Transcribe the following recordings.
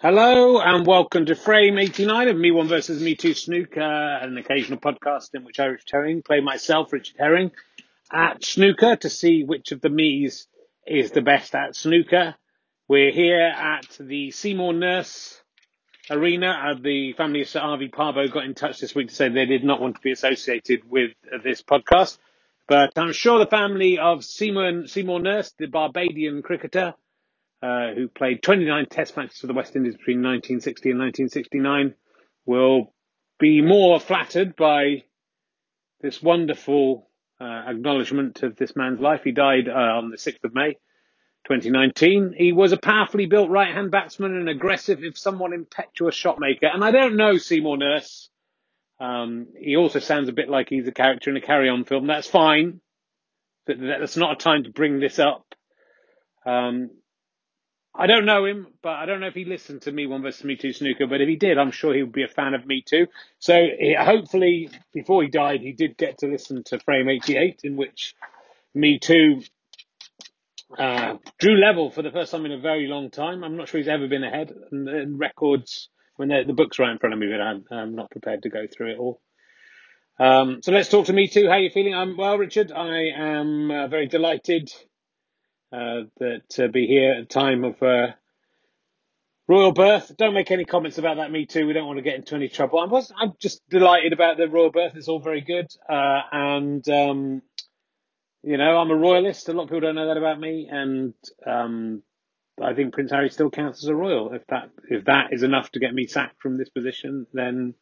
Hello and welcome to frame 89 of Me 1 versus Me 2 Snooker, an occasional podcast in which I, Richard Herring, play myself, Richard Herring, at snooker to see which of the me's is the best at snooker. We're here at the Seymour Nurse Arena. The family of Sir Avi Parvo got in touch this week to say they did not want to be associated with this podcast. But I'm sure the family of Seymour Nurse, the Barbadian cricketer, who played 29 test matches for the West Indies between 1960 and 1969, will be more flattered by this wonderful acknowledgement of this man's life. He died on the 6th of May, 2019. He was a powerfully built right-hand batsman and aggressive, if somewhat impetuous, shot maker. And I don't know Seymour Nurse. He also sounds a bit like he's a character in a Carry-On film. That's fine. That's not a time to bring this up. I don't know him, but I don't know if he listened to Me 1 vs. Me 2 Snooker, but if he did, I'm sure he would be a fan of Me 2. So hopefully, before he died, he did get to listen to Frame 88, in which Me 2 drew level for the first time in a very long time. I'm not sure he's ever been ahead. And records, when the book's right in front of me, but I'm not prepared to go through it all. So let's talk to Me 2. How are you feeling? I'm well, Richard. I am very delighted that be here at a time of royal birth. Don't make any comments about that, Me Too. We don't want to get into any trouble. I'm just delighted about the royal birth. It's all very good. You know, I'm a royalist. A lot of people don't know that about me. And I think Prince Harry still counts as a royal. If that is enough to get me sacked from this position, then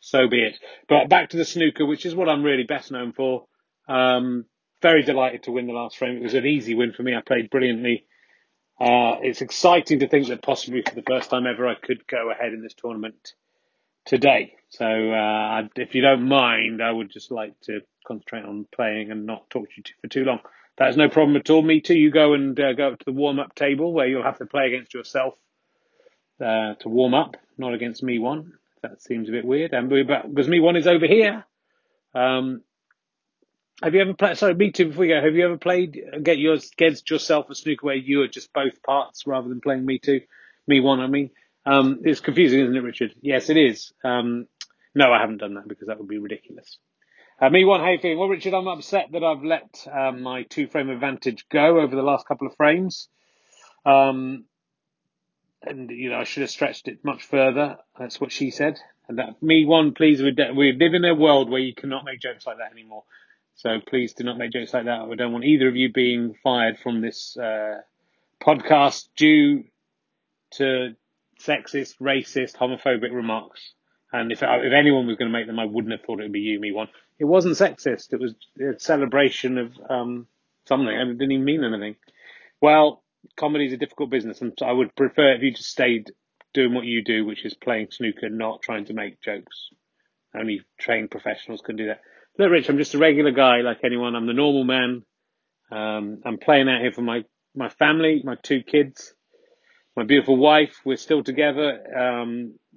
so be it. But back to the snooker, which is what I'm really best known for. Very delighted to win the last frame. It was an easy win for me. I played brilliantly. It's exciting to think that possibly for the first time ever I could go ahead in this tournament today. So if you don't mind, I would just like to concentrate on playing and not talk to you for too long. That's no problem at all. Me too. You go and go up to the warm-up table where you'll have to play against yourself to warm up, not against Me 1. That seems a bit weird. Because Me 1 is over here. Have you ever played? Sorry, Me Too. Before we go, have you ever played against yourself a snooker where you are just both parts rather than playing Me One? I mean, it's confusing, isn't it, Richard? Yes, it is. No, I haven't done that because that would be ridiculous. Me One, how are you feeling? Well, Richard, I'm upset that I've let my two-frame advantage go over the last couple of frames, and you know I should have stretched it much further. That's what she said. And that Me One, please, we live in a world where you cannot make jokes like that anymore. So please do not make jokes like that. I don't want either of you being fired from this podcast due to sexist, racist, homophobic remarks. And if anyone was going to make them, I wouldn't have thought it would be you, Me One. It wasn't sexist. It was a celebration of something. It didn't even mean anything. Well, comedy is a difficult business, and I would prefer if you just stayed doing what you do, which is playing snooker, not trying to make jokes. Only trained professionals can do that. Look, Rich, I'm just a regular guy like anyone. I'm the normal man. I'm playing out here for my family, my two kids, my beautiful wife. We're still together.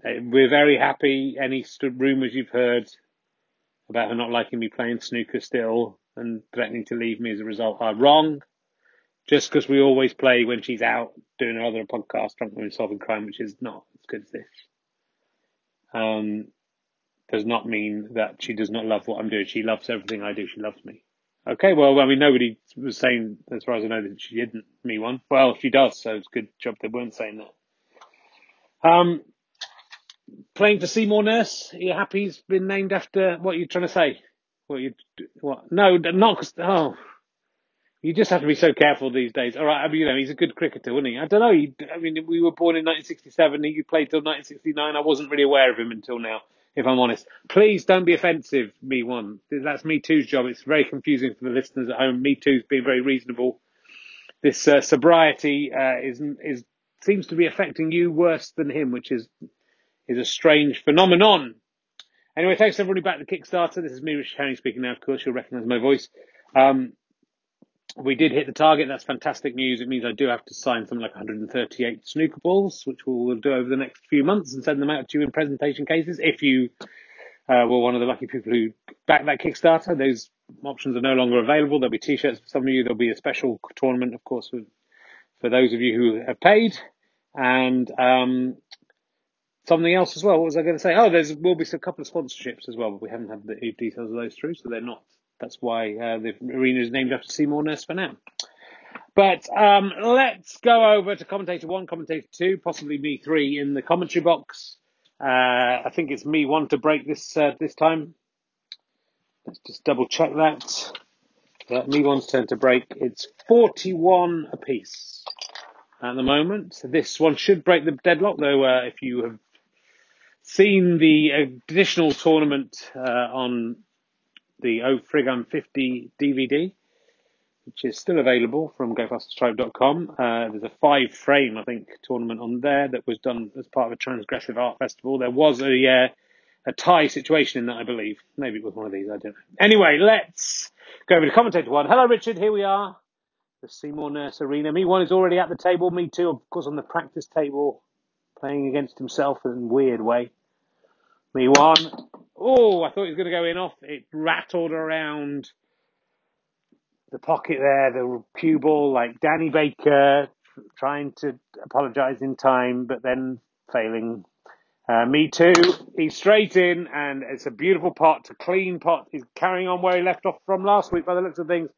We're very happy. Any rumours you've heard about her not liking me playing snooker still and threatening to leave me as a result are wrong. Just because we always play when she's out doing her other podcast, Drunk Women Solving Crime, which is not as good as this. Does not mean that she does not love what I'm doing. She loves everything I do. She loves me. Okay, well, I mean, nobody was saying, as far as I know, that she didn't, Me One. Well, she does, so it's a good job they weren't saying that. Playing for Seymour Nurse, are you happy he's been named after what you're trying to say? What? No, not... Oh, you just have to be so careful these days. All right, I mean, you know, he's a good cricketer, wasn't he? I don't know. We were born in 1967. He played till 1969. I wasn't really aware of him until now. If I'm honest, please don't be offensive, Me One. That's Me Two's job. It's very confusing for the listeners at home. Me Two's been very reasonable. This sobriety seems to be affecting you worse than him, which is a strange phenomenon. Anyway, thanks everybody back to Kickstarter. This is me, Richard Herring, speaking now. Of course, you'll recognise my voice. We did hit the target. That's fantastic news. It means I do have to sign something like 138 snooker balls, which we'll do over the next few months and send them out to you in presentation cases. If you were one of the lucky people who backed that Kickstarter, those options are no longer available. There'll be T-shirts for some of you. There'll be a special tournament, of course, for those of you who have paid. And Something else as well. What was I going to say? Oh, there will be a couple of sponsorships as well, but we haven't had the details of those through, so they're not. That's why the arena is named after Seymour Nurse for now. But let's go over to commentator one, commentator two, possibly me three in the commentary box. I think it's me one to break this time. Let's just double check that. Me one's turn to break. It's 41 apiece at the moment. So this one should break the deadlock, though. If you have seen the additional tournament on the O Frig I'm 50 DVD, which is still available from GoFaststripe.com. There's a 5-frame, I think, tournament on there that was done as part of a transgressive art festival. There was a tie situation in that, I believe. Maybe it was one of these, I don't know. Anyway, let's go over to commentator one. Hello, Richard. Here we are. The Seymour Nurse Arena. Me one is already at the table. Me two, of course, on the practice table, playing against himself in a weird way. Me one. Oh, I thought he was going to go in off. It rattled around the pocket there, the cue ball, like Danny Baker trying to apologise in time, but then failing. Me too. He's straight in, and it's a beautiful pot, a clean pot. He's carrying on where he left off from last week by the looks of things.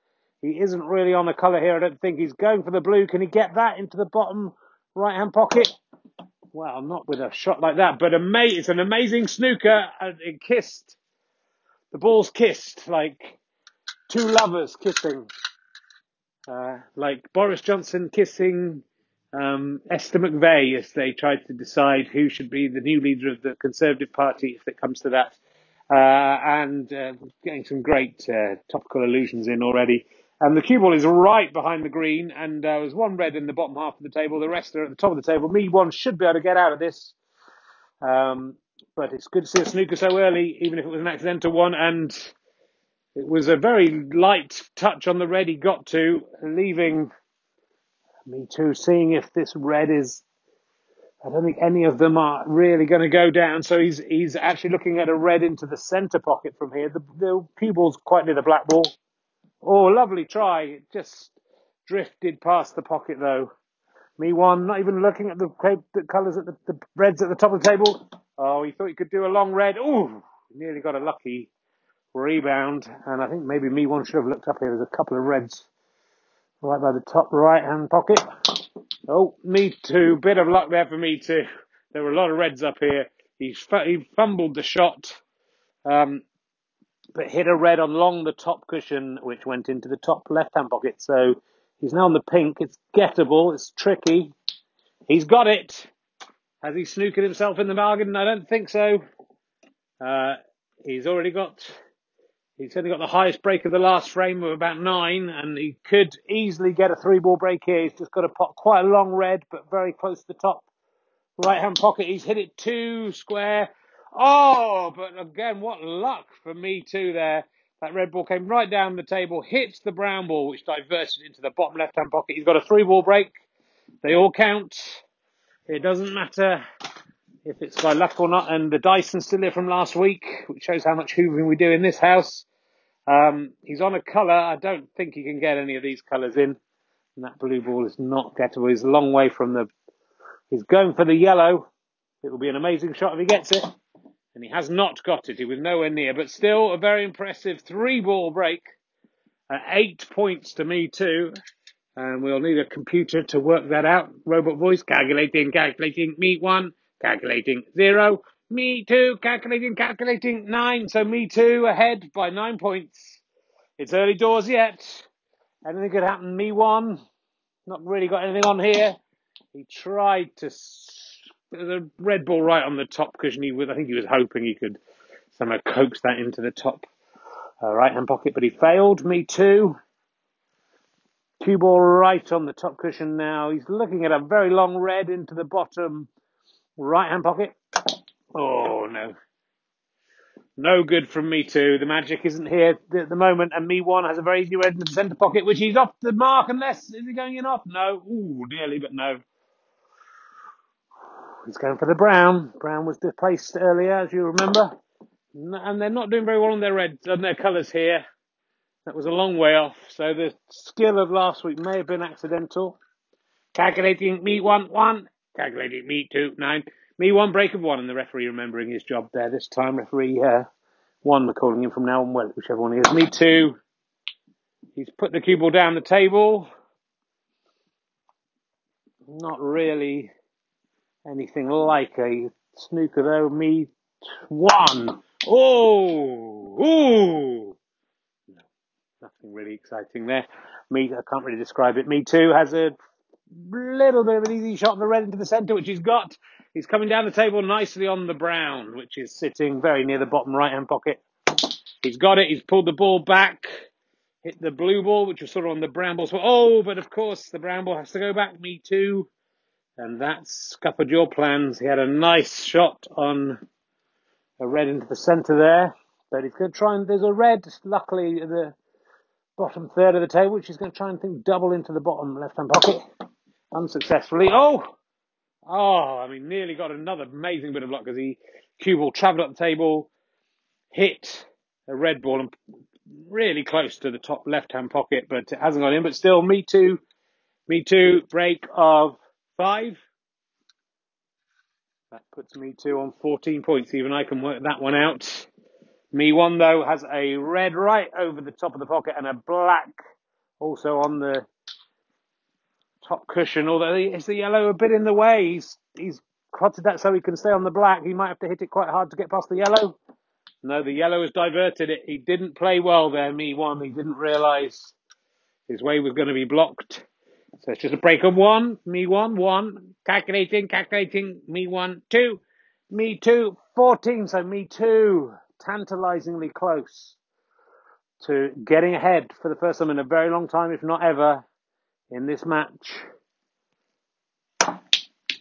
He isn't really on the colour here, I don't think. He's going for the blue. Can he get that into the bottom right-hand pocket? Well, not with a shot like that, but it's an amazing snooker. And it kissed. The ball's kissed like two lovers kissing, like Boris Johnson kissing Esther McVeigh as they tried to decide who should be the new leader of the Conservative Party, if it comes to that, and getting some great topical allusions in already. And the cue ball is right behind the green, and there's one red in the bottom half of the table. The rest are at the top of the table. Me one should be able to get out of this, but it's good to see a snooker so early, even if it was an accidental one. And it was a very light touch on the red he got to, leaving me too, seeing if this red is... I don't think any of them are really going to go down. So he's actually looking at a red into the centre pocket from here. The cue ball's quite near the black ball. Oh, lovely try. It just drifted past the pocket, though. Me one, not even looking at the colours at the reds at the top of the table. Oh, he thought he could do a long red. Oh, nearly got a lucky rebound, and I think maybe me one should have looked up here. There's a couple of reds right by the top right hand pocket. Oh, me too. Bit of luck there for me too. There were a lot of reds up here. He fumbled the shot, but hit a red along the top cushion, which went into the top left hand pocket. So he's now on the pink. It's gettable. It's tricky. He's got it. Has he snookered himself in the bargain? I don't think so. He's certainly got the highest break of the last frame of about 9, and he could easily get a 3-ball break here. He's just got a pot quite a long red, but very close to the top right-hand pocket. He's hit it 2 square. Oh, but again, what luck for me too there. That red ball came right down the table, hits the brown ball, which diverted into the bottom left-hand pocket. He's got a 3-ball break. They all count. It doesn't matter if it's by luck or not, and the Dyson's still there from last week, which shows how much hoovering we do in this house. He's on a colour. I don't think he can get any of these colours in, and that blue ball is not gettable. He's a long way from the... He's going for the yellow. It will be an amazing shot if he gets it, and he has not got it. He was nowhere near, but still a very impressive 3-ball break. 8 points to me too, and we'll need a computer to work that out. Robot voice, calculating, me one. Calculating 0, me 2, calculating 9. So me 2 ahead by 9 points. It's early doors yet. Anything could happen. Me 1, not really got anything on here. He tried to, the red ball right on the top cushion. I think he was hoping he could somehow coax that into the top right-hand pocket, but he failed. Me 2, cue ball right on the top cushion now. He's looking at a very long red into the bottom right-hand pocket. Oh, no. No good from me too. The magic isn't here at the moment, and me one has a very easy red in the centre pocket, which he's off the mark unless... Is he going in off? No. Ooh, nearly, but no. He's going for the brown. Brown was displaced earlier, as you remember. And they're not doing very well on their reds, on their colours here. That was a long way off. So the skill of last week may have been accidental. Calculating me 1, 1. Calculating me 2, 9. Me 1 break of 1, and the referee remembering his job there this time. Referee 1, we're calling him from now on, well, whichever one he is. Me 2, he's put the cue ball down the table. Not really anything like a snooker though. Me 1. Oh! Ooh! No, nothing really exciting there. Me, I can't really describe it. Me 2 has a little bit of an easy shot of the red into the centre, which he's got. He's coming down the table nicely on the brown, which is sitting very near the bottom right-hand pocket. He's got it. He's pulled the ball back, hit the blue ball, which was sort of on the brown ball. So, oh, but of course the brown ball has to go back. Me 2. And that scuppered your plans. He had a nice shot on a red into the centre there. But he's going to try and... There's a red, luckily, at the bottom third of the table, which he's going to try and think double into the bottom left-hand pocket. Unsuccessfully. Oh! Oh, I mean, nearly got another amazing bit of luck because he cue ball travelled up the table, hit a red ball and really close to the top left-hand pocket, but it hasn't gone in. But still, me too, break of 5. That puts me 2 on 14 points. Even I can work that one out. Me 1, though, has a red right over the top of the pocket and a black also on the top cushion, although is the yellow a bit in the way. He's cluttered that so he can stay on the black. He might have to hit it quite hard to get past the yellow. No, the yellow has diverted it. He didn't play well there, Me 1. He didn't realise his way was going to be blocked. So it's just a break of 1. Me 1, 1. Calculating. Me 1, 2. Me 2, 14. So Me 2, tantalisingly close to getting ahead for the first time in a very long time, if not ever, in this match.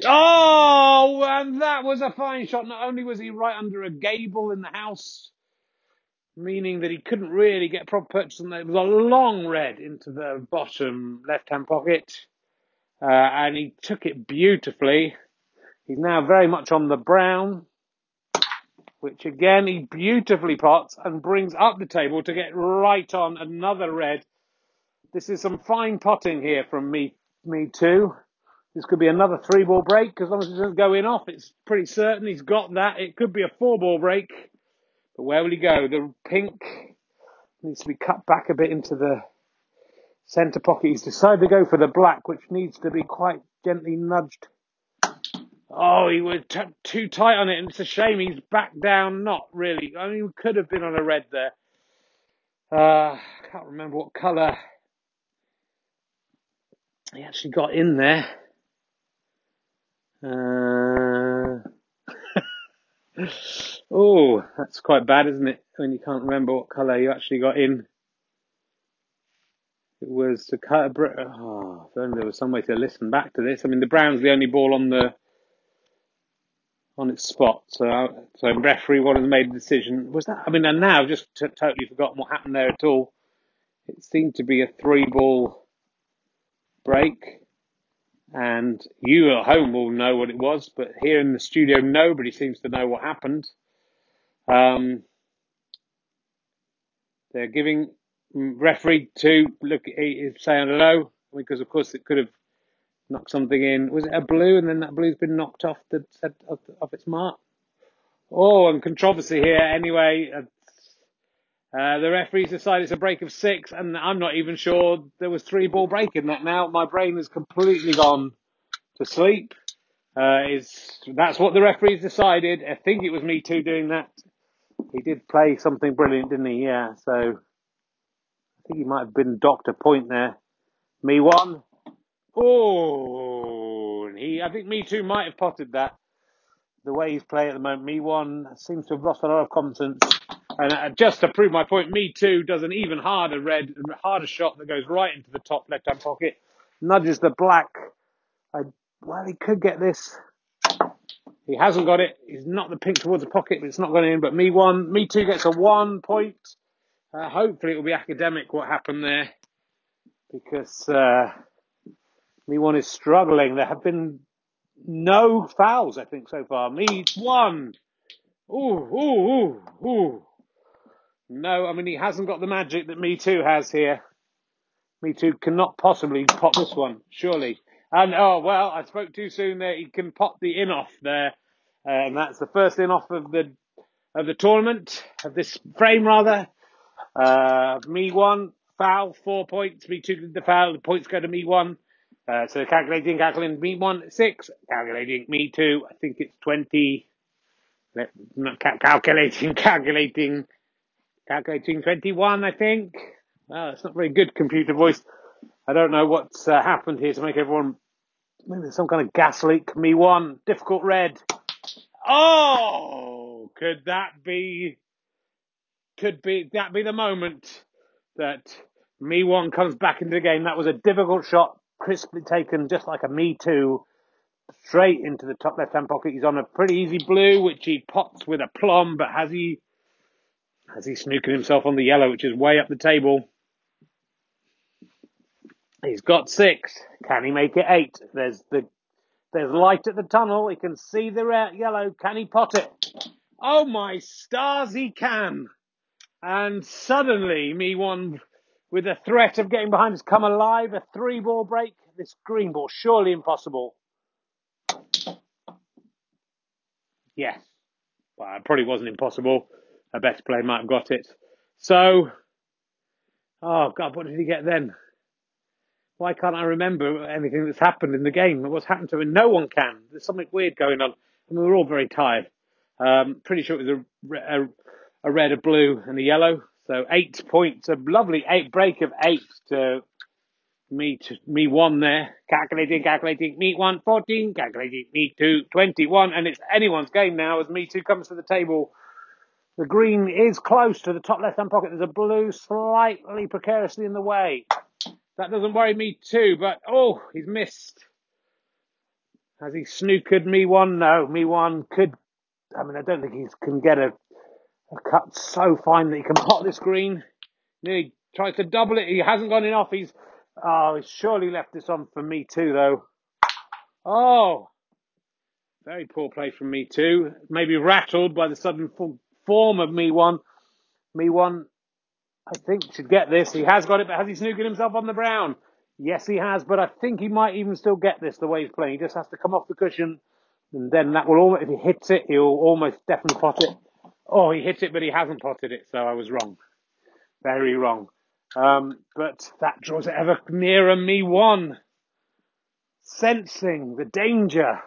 Oh, and that was a fine shot. Not only was he right under a gable in the house, meaning that he couldn't really get proper purchase on that. It was a long red into the bottom left-hand pocket. And he took it beautifully. He's now very much on the brown, which again, he beautifully pots and brings up the table to get right on another red. This is some fine potting here from me too. This could be another 3-ball break. As long as it doesn't go in off, it's pretty certain he's got that. It could be a 4-ball break. But where will he go? The pink needs to be cut back a bit into the centre pocket. He's decided to go for the black, which needs to be quite gently nudged. Oh, he was too tight on it, and it's a shame he's back down. Not really. I mean, he could have been on a red there. I can't remember what colour he actually got in there. Oh, that's quite bad, isn't it? When you can't remember what colour you actually got in. It was the colour... Oh, if only there was some way to listen back to this. I mean, the brown's the only ball on its spot. So referee one has made a decision. Was that? I mean, and now I've just totally forgotten what happened there at all. It seemed to be a 3-ball... break, and you at home will know what it was, but here in the studio nobody seems to know what happened. They're giving referee 2 look, saying hello, because of course it could have knocked something in. Was it a blue? And then that blue's been knocked off the set of its mark. Oh, and controversy here anyway. The referees decide it's a break of 6, and I'm not even sure there was 3-ball break in that now. My brain has completely gone to sleep. That's what the referees decided. I think it was Me 2 doing that. He did play something brilliant, didn't he? Yeah, so I think he might have been docked a point there. Me 1. Oh, and I think Me 2 might have potted that. The way he's playing at the moment, Me 1 seems to have lost a lot of confidence. And just to prove my point, Me 2 does an even harder shot that goes right into the top left-hand pocket. Nudges the black. Well, he could get this. He hasn't got it. He's knocked the pink towards the pocket, but it's not going in. But Me 2 gets a 1 point. Hopefully it will be academic what happened there, because Me 1 is struggling. There have been no fouls, I think, so far. Me 1. Ooh. No, I mean, he hasn't got the magic that Me 2 has here. Me 2 cannot possibly pop this one, surely. And, oh, well, I spoke too soon there. He can pop the in-off there. And that's the first in off of the tournament, of this frame rather. Me 1, foul, 4 points. Me 2 did the foul, the points go to me 1. So calculating, me 1, 6. Calculating, me 2, I think it's 20. Calculating 21, I think. Well, it's not very good computer voice. I don't know what's happened here to make everyone... Maybe there's some kind of gas leak. Me 1, difficult red. Oh! Could that be the moment that Me 1 comes back into the game? That was a difficult shot, crisply taken, just like a Me 2, straight into the top left-hand pocket. He's on a pretty easy blue, which he pops with aplomb, but has he snookered himself on the yellow, which is way up the table? He's got 6. Can he make it 8? There's light at the tunnel. He can see the yellow. Can he pot it? Oh, my stars, he can. And suddenly, Me 1, with a threat of getting behind, has come alive. A 3-ball break. This green ball, surely impossible. Yes. Well, it probably wasn't impossible. A best player might have got it. So, oh, God, what did he get then? Why can't I remember anything that's happened in the game? What's happened to him? No one can. There's something weird going on. And we were all very tired. Pretty sure it was a red, a blue, and a yellow. So 8 points. A lovely break of 8 to me 1 there. Calculating. Me 1, 14. Calculating. Me 2, 21. And it's anyone's game now as Me 2 comes to the table. The green is close to the top left-hand pocket. There's a blue slightly precariously in the way. That doesn't worry Me 2, but, oh, he's missed. Has he snookered Me 1? No, Me 1 could... I mean, I don't think he can get a cut so fine that he can pot this green. Nearly tries to double it. He hasn't gone in off. He's surely left this on for Me 2, though. Oh, very poor play from Me 2. Maybe rattled by the sudden form of Me 1. Me 1... I think should get this. He has got it, but has he snookered himself on the brown? Yes, he has, but I think he might even still get this the way he's playing. He just has to come off the cushion, and then that will almost, if he hits it, he'll almost definitely pot it. Oh, he hits it, but he hasn't potted it, so I was wrong. Very wrong. But that draws it ever nearer Me 1. Sensing the danger.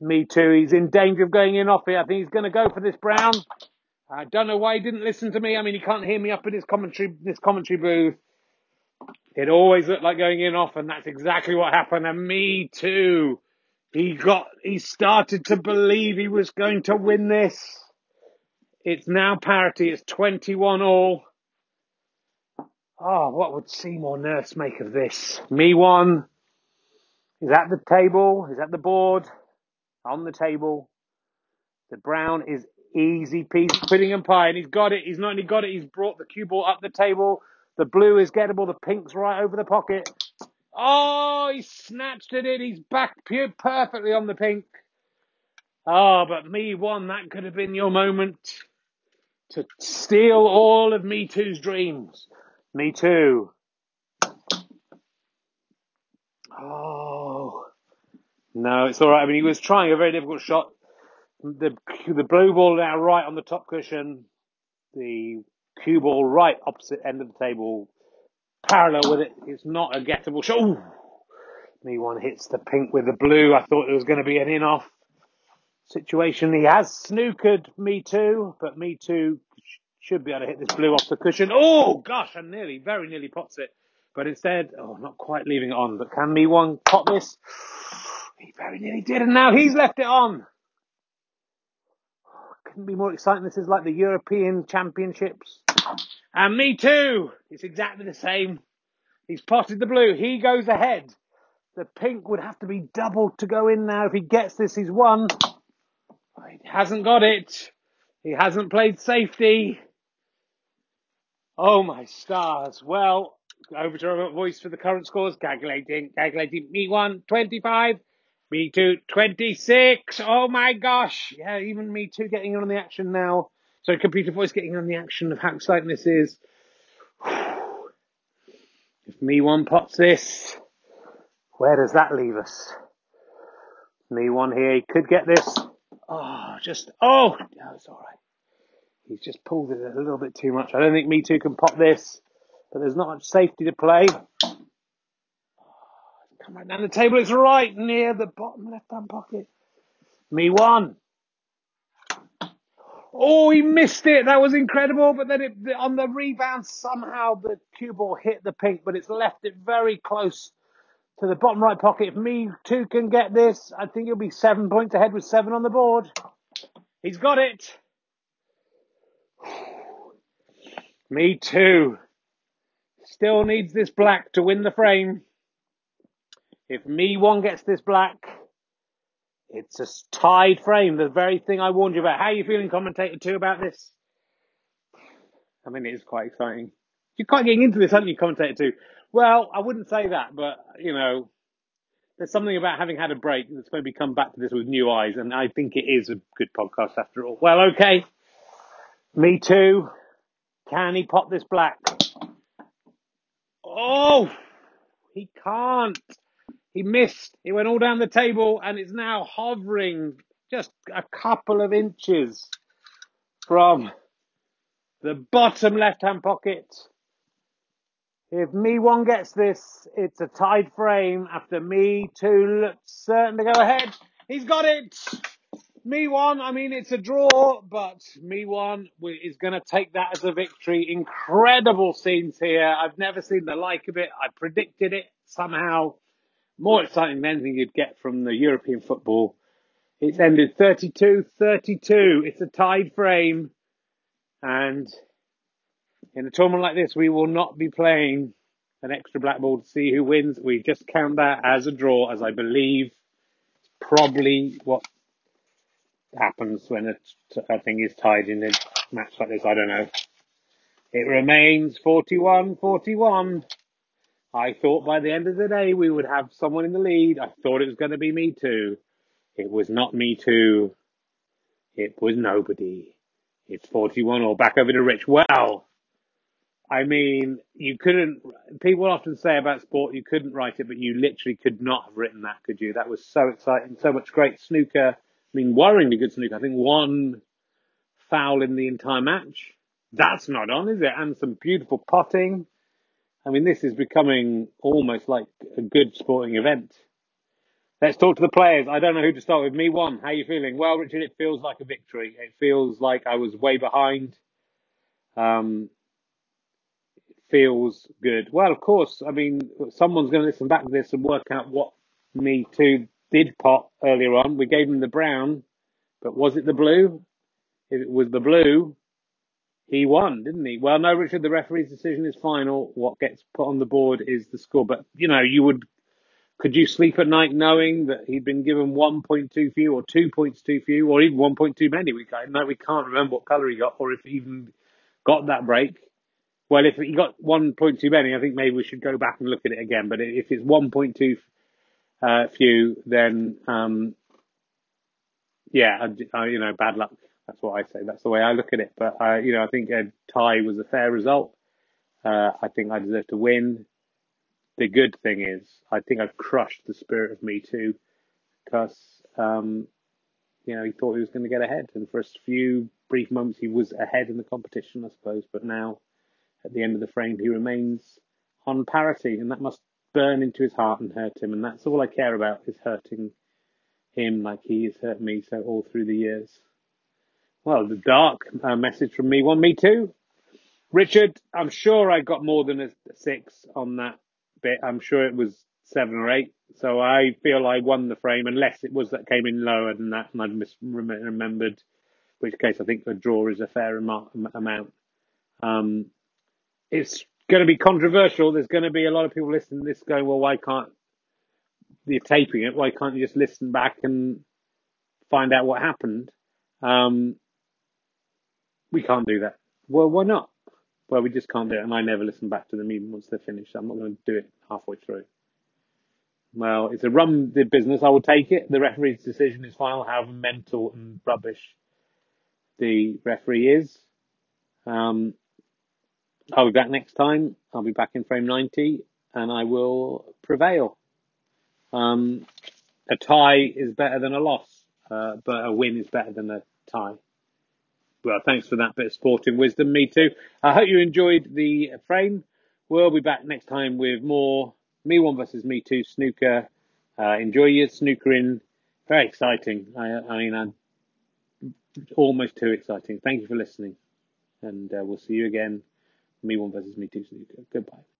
Me 2, he's in danger of going in off here. I think he's going to go for this brown. I don't know why he didn't listen to me. I mean, he can't hear me up in his commentary booth. It always looked like going in off, and that's exactly what happened. And Me 2, he started to believe he was going to win this. It's now parity. It's 21 all. Oh, what would Seymour Nurse make of this? Me 1 is at the table. Is at the board. On the table. The brown is easy peasy, pudding and pie, and he's got it. He's not only got it, he's brought the cue ball up the table. The blue is gettable, the pink's right over the pocket. Oh, he snatched it in. He's back perfectly on the pink. Oh, but Me 1, that could have been your moment to steal all of Me 2's dreams. Me 2. Oh. No, it's all right. I mean, he was trying a very difficult shot. The blue ball now right on the top cushion. The cue ball right opposite end of the table. Parallel with it. It's not a gettable shot. Ooh. Me 1 hits the pink with the blue. I thought it was going to be an in-off situation. He has snookered Me 2, but Me 2 should be able to hit this blue off the cushion. Oh, gosh, and very nearly pots it. But instead, oh, not quite leaving it on. But can Me 1 pot this? He very nearly did, and now he's left it on. Couldn't be more exciting. This is like the European Championships. And Me 2, it's exactly the same. He's potted the blue. He goes ahead. The pink would have to be doubled to go in now. If he gets this, he's won. He hasn't got it. He hasn't played safety. Oh, my stars. Well, over to remote voice for the current scores. Calculating. Me 1, 25. Me 2, 26. Oh, my gosh. Yeah, even Me 2 getting on the action now. So computer voice getting on the action of how exciting this is. If Me 1 pops this, where does that leave us? Me 1 here, he could get this. No, it's all right. He's just pulled it a little bit too much. I don't think Me Too can pop this, but there's not much safety to play. Come right down the table. It's right near the bottom left-hand pocket. Me 1. Oh, he missed it. That was incredible. But then on the rebound, somehow the cue ball hit the pink, but it's left it very close to the bottom right pocket. If Me 2 can get this, I think he'll be 7 points ahead with 7 on the board. He's got it. Me 2 still needs this black to win the frame. If Me 1 gets this black, it's a tied frame. The very thing I warned you about. How are you feeling, commentator 2, about this? I mean, it is quite exciting. You're quite getting into this, aren't you, commentator 2? Well, I wouldn't say that, but, you know, there's something about having had a break that's maybe come back to this with new eyes, and I think it is a good podcast after all. Well, okay. Me 2. Can he pop this black? Oh, he can't. He missed. It went all down the table, and it's now hovering just a couple of inches from the bottom left-hand pocket. If Me 1 gets this, it's a tied frame after Me 2 looks certain to go ahead. He's got it. Me 1, I mean, it's a draw, but Me 1 is going to take that as a victory. Incredible scenes here. I've never seen the like of it. I predicted it somehow. More exciting than anything you'd get from the European football. It's ended 32-32. It's a tied frame. And in a tournament like this, we will not be playing an extra black ball to see who wins. We just count that as a draw, as I believe it's probably what happens when a thing is tied in a match like this. I don't know. It remains 41-41. I thought by the end of the day we would have someone in the lead. I thought it was going to be Me 2. It was not Me 2. It was nobody. It's 41 all. Back over to Rich. Well, I mean, you couldn't... People often say about sport you couldn't write it, but you literally could not have written that, could you? That was so exciting. So much great snooker. I mean, worryingly good snooker. I think one foul in the entire match. That's not on, is it? And some beautiful potting. I mean, this is becoming almost like a good sporting event. Let's talk to the players. I don't know who to start with. Me 1, how are you feeling? Well, Richard, it feels like a victory. It feels like I was way behind. It feels good. Well, of course, I mean, someone's going to listen back to this and work out what Me 2 did pop earlier on. We gave him the brown, but was it the blue? If it was the blue... he won, didn't he? Well, no, Richard, the referee's decision is final. What gets put on the board is the score. But, you know, could you sleep at night knowing that he'd been given 1.2 few or 2 points too few or even 1 point too many? We can't remember what colour he got or if he even got that break. Well, if he got 1 point too many, I think maybe we should go back and look at it again. But if it's 1.2 few, then, you know, bad luck. That's what I say. That's the way I look at it. But, you know, I think a tie was a fair result. I think I deserve to win. The good thing is, I think I've crushed the spirit of Me Too because, you know, he thought he was going to get ahead. And for a few brief moments, he was ahead in the competition, I suppose. But now, at the end of the frame, he remains on parity. And that must burn into his heart and hurt him. And that's all I care about is hurting him like he has hurt me so all through the years. Well, the dark message from Me 1, Me 2. Richard, I'm sure I got more than a 6 on that bit. I'm sure it was 7 or 8. So I feel I won the frame, unless it was that came in lower than that and I'd misremembered, which case I think the draw is a fair amount. It's going to be controversial. There's going to be a lot of people listening to this going, well, why can't you're taping it? Why can't you just listen back and find out what happened? We can't do that. Well, why not? Well, we just can't do it. And I never listen back to them even once they're finished. So I'm not going to do it halfway through. Well, it's a rum business. I will take it. The referee's decision is final, however mental and rubbish the referee is. I'll be back next time. I'll be back in frame 90 and I will prevail. A tie is better than a loss. But a win is better than a tie. Well, thanks for that bit of sporting wisdom, Me Too. I hope you enjoyed the frame. We'll be back next time with more Me 1 versus Me 2 Snooker. Enjoy your snookering. Very exciting. I mean, almost too exciting. Thank you for listening. And we'll see you again. Me 1 versus Me 2 Snooker. Goodbye.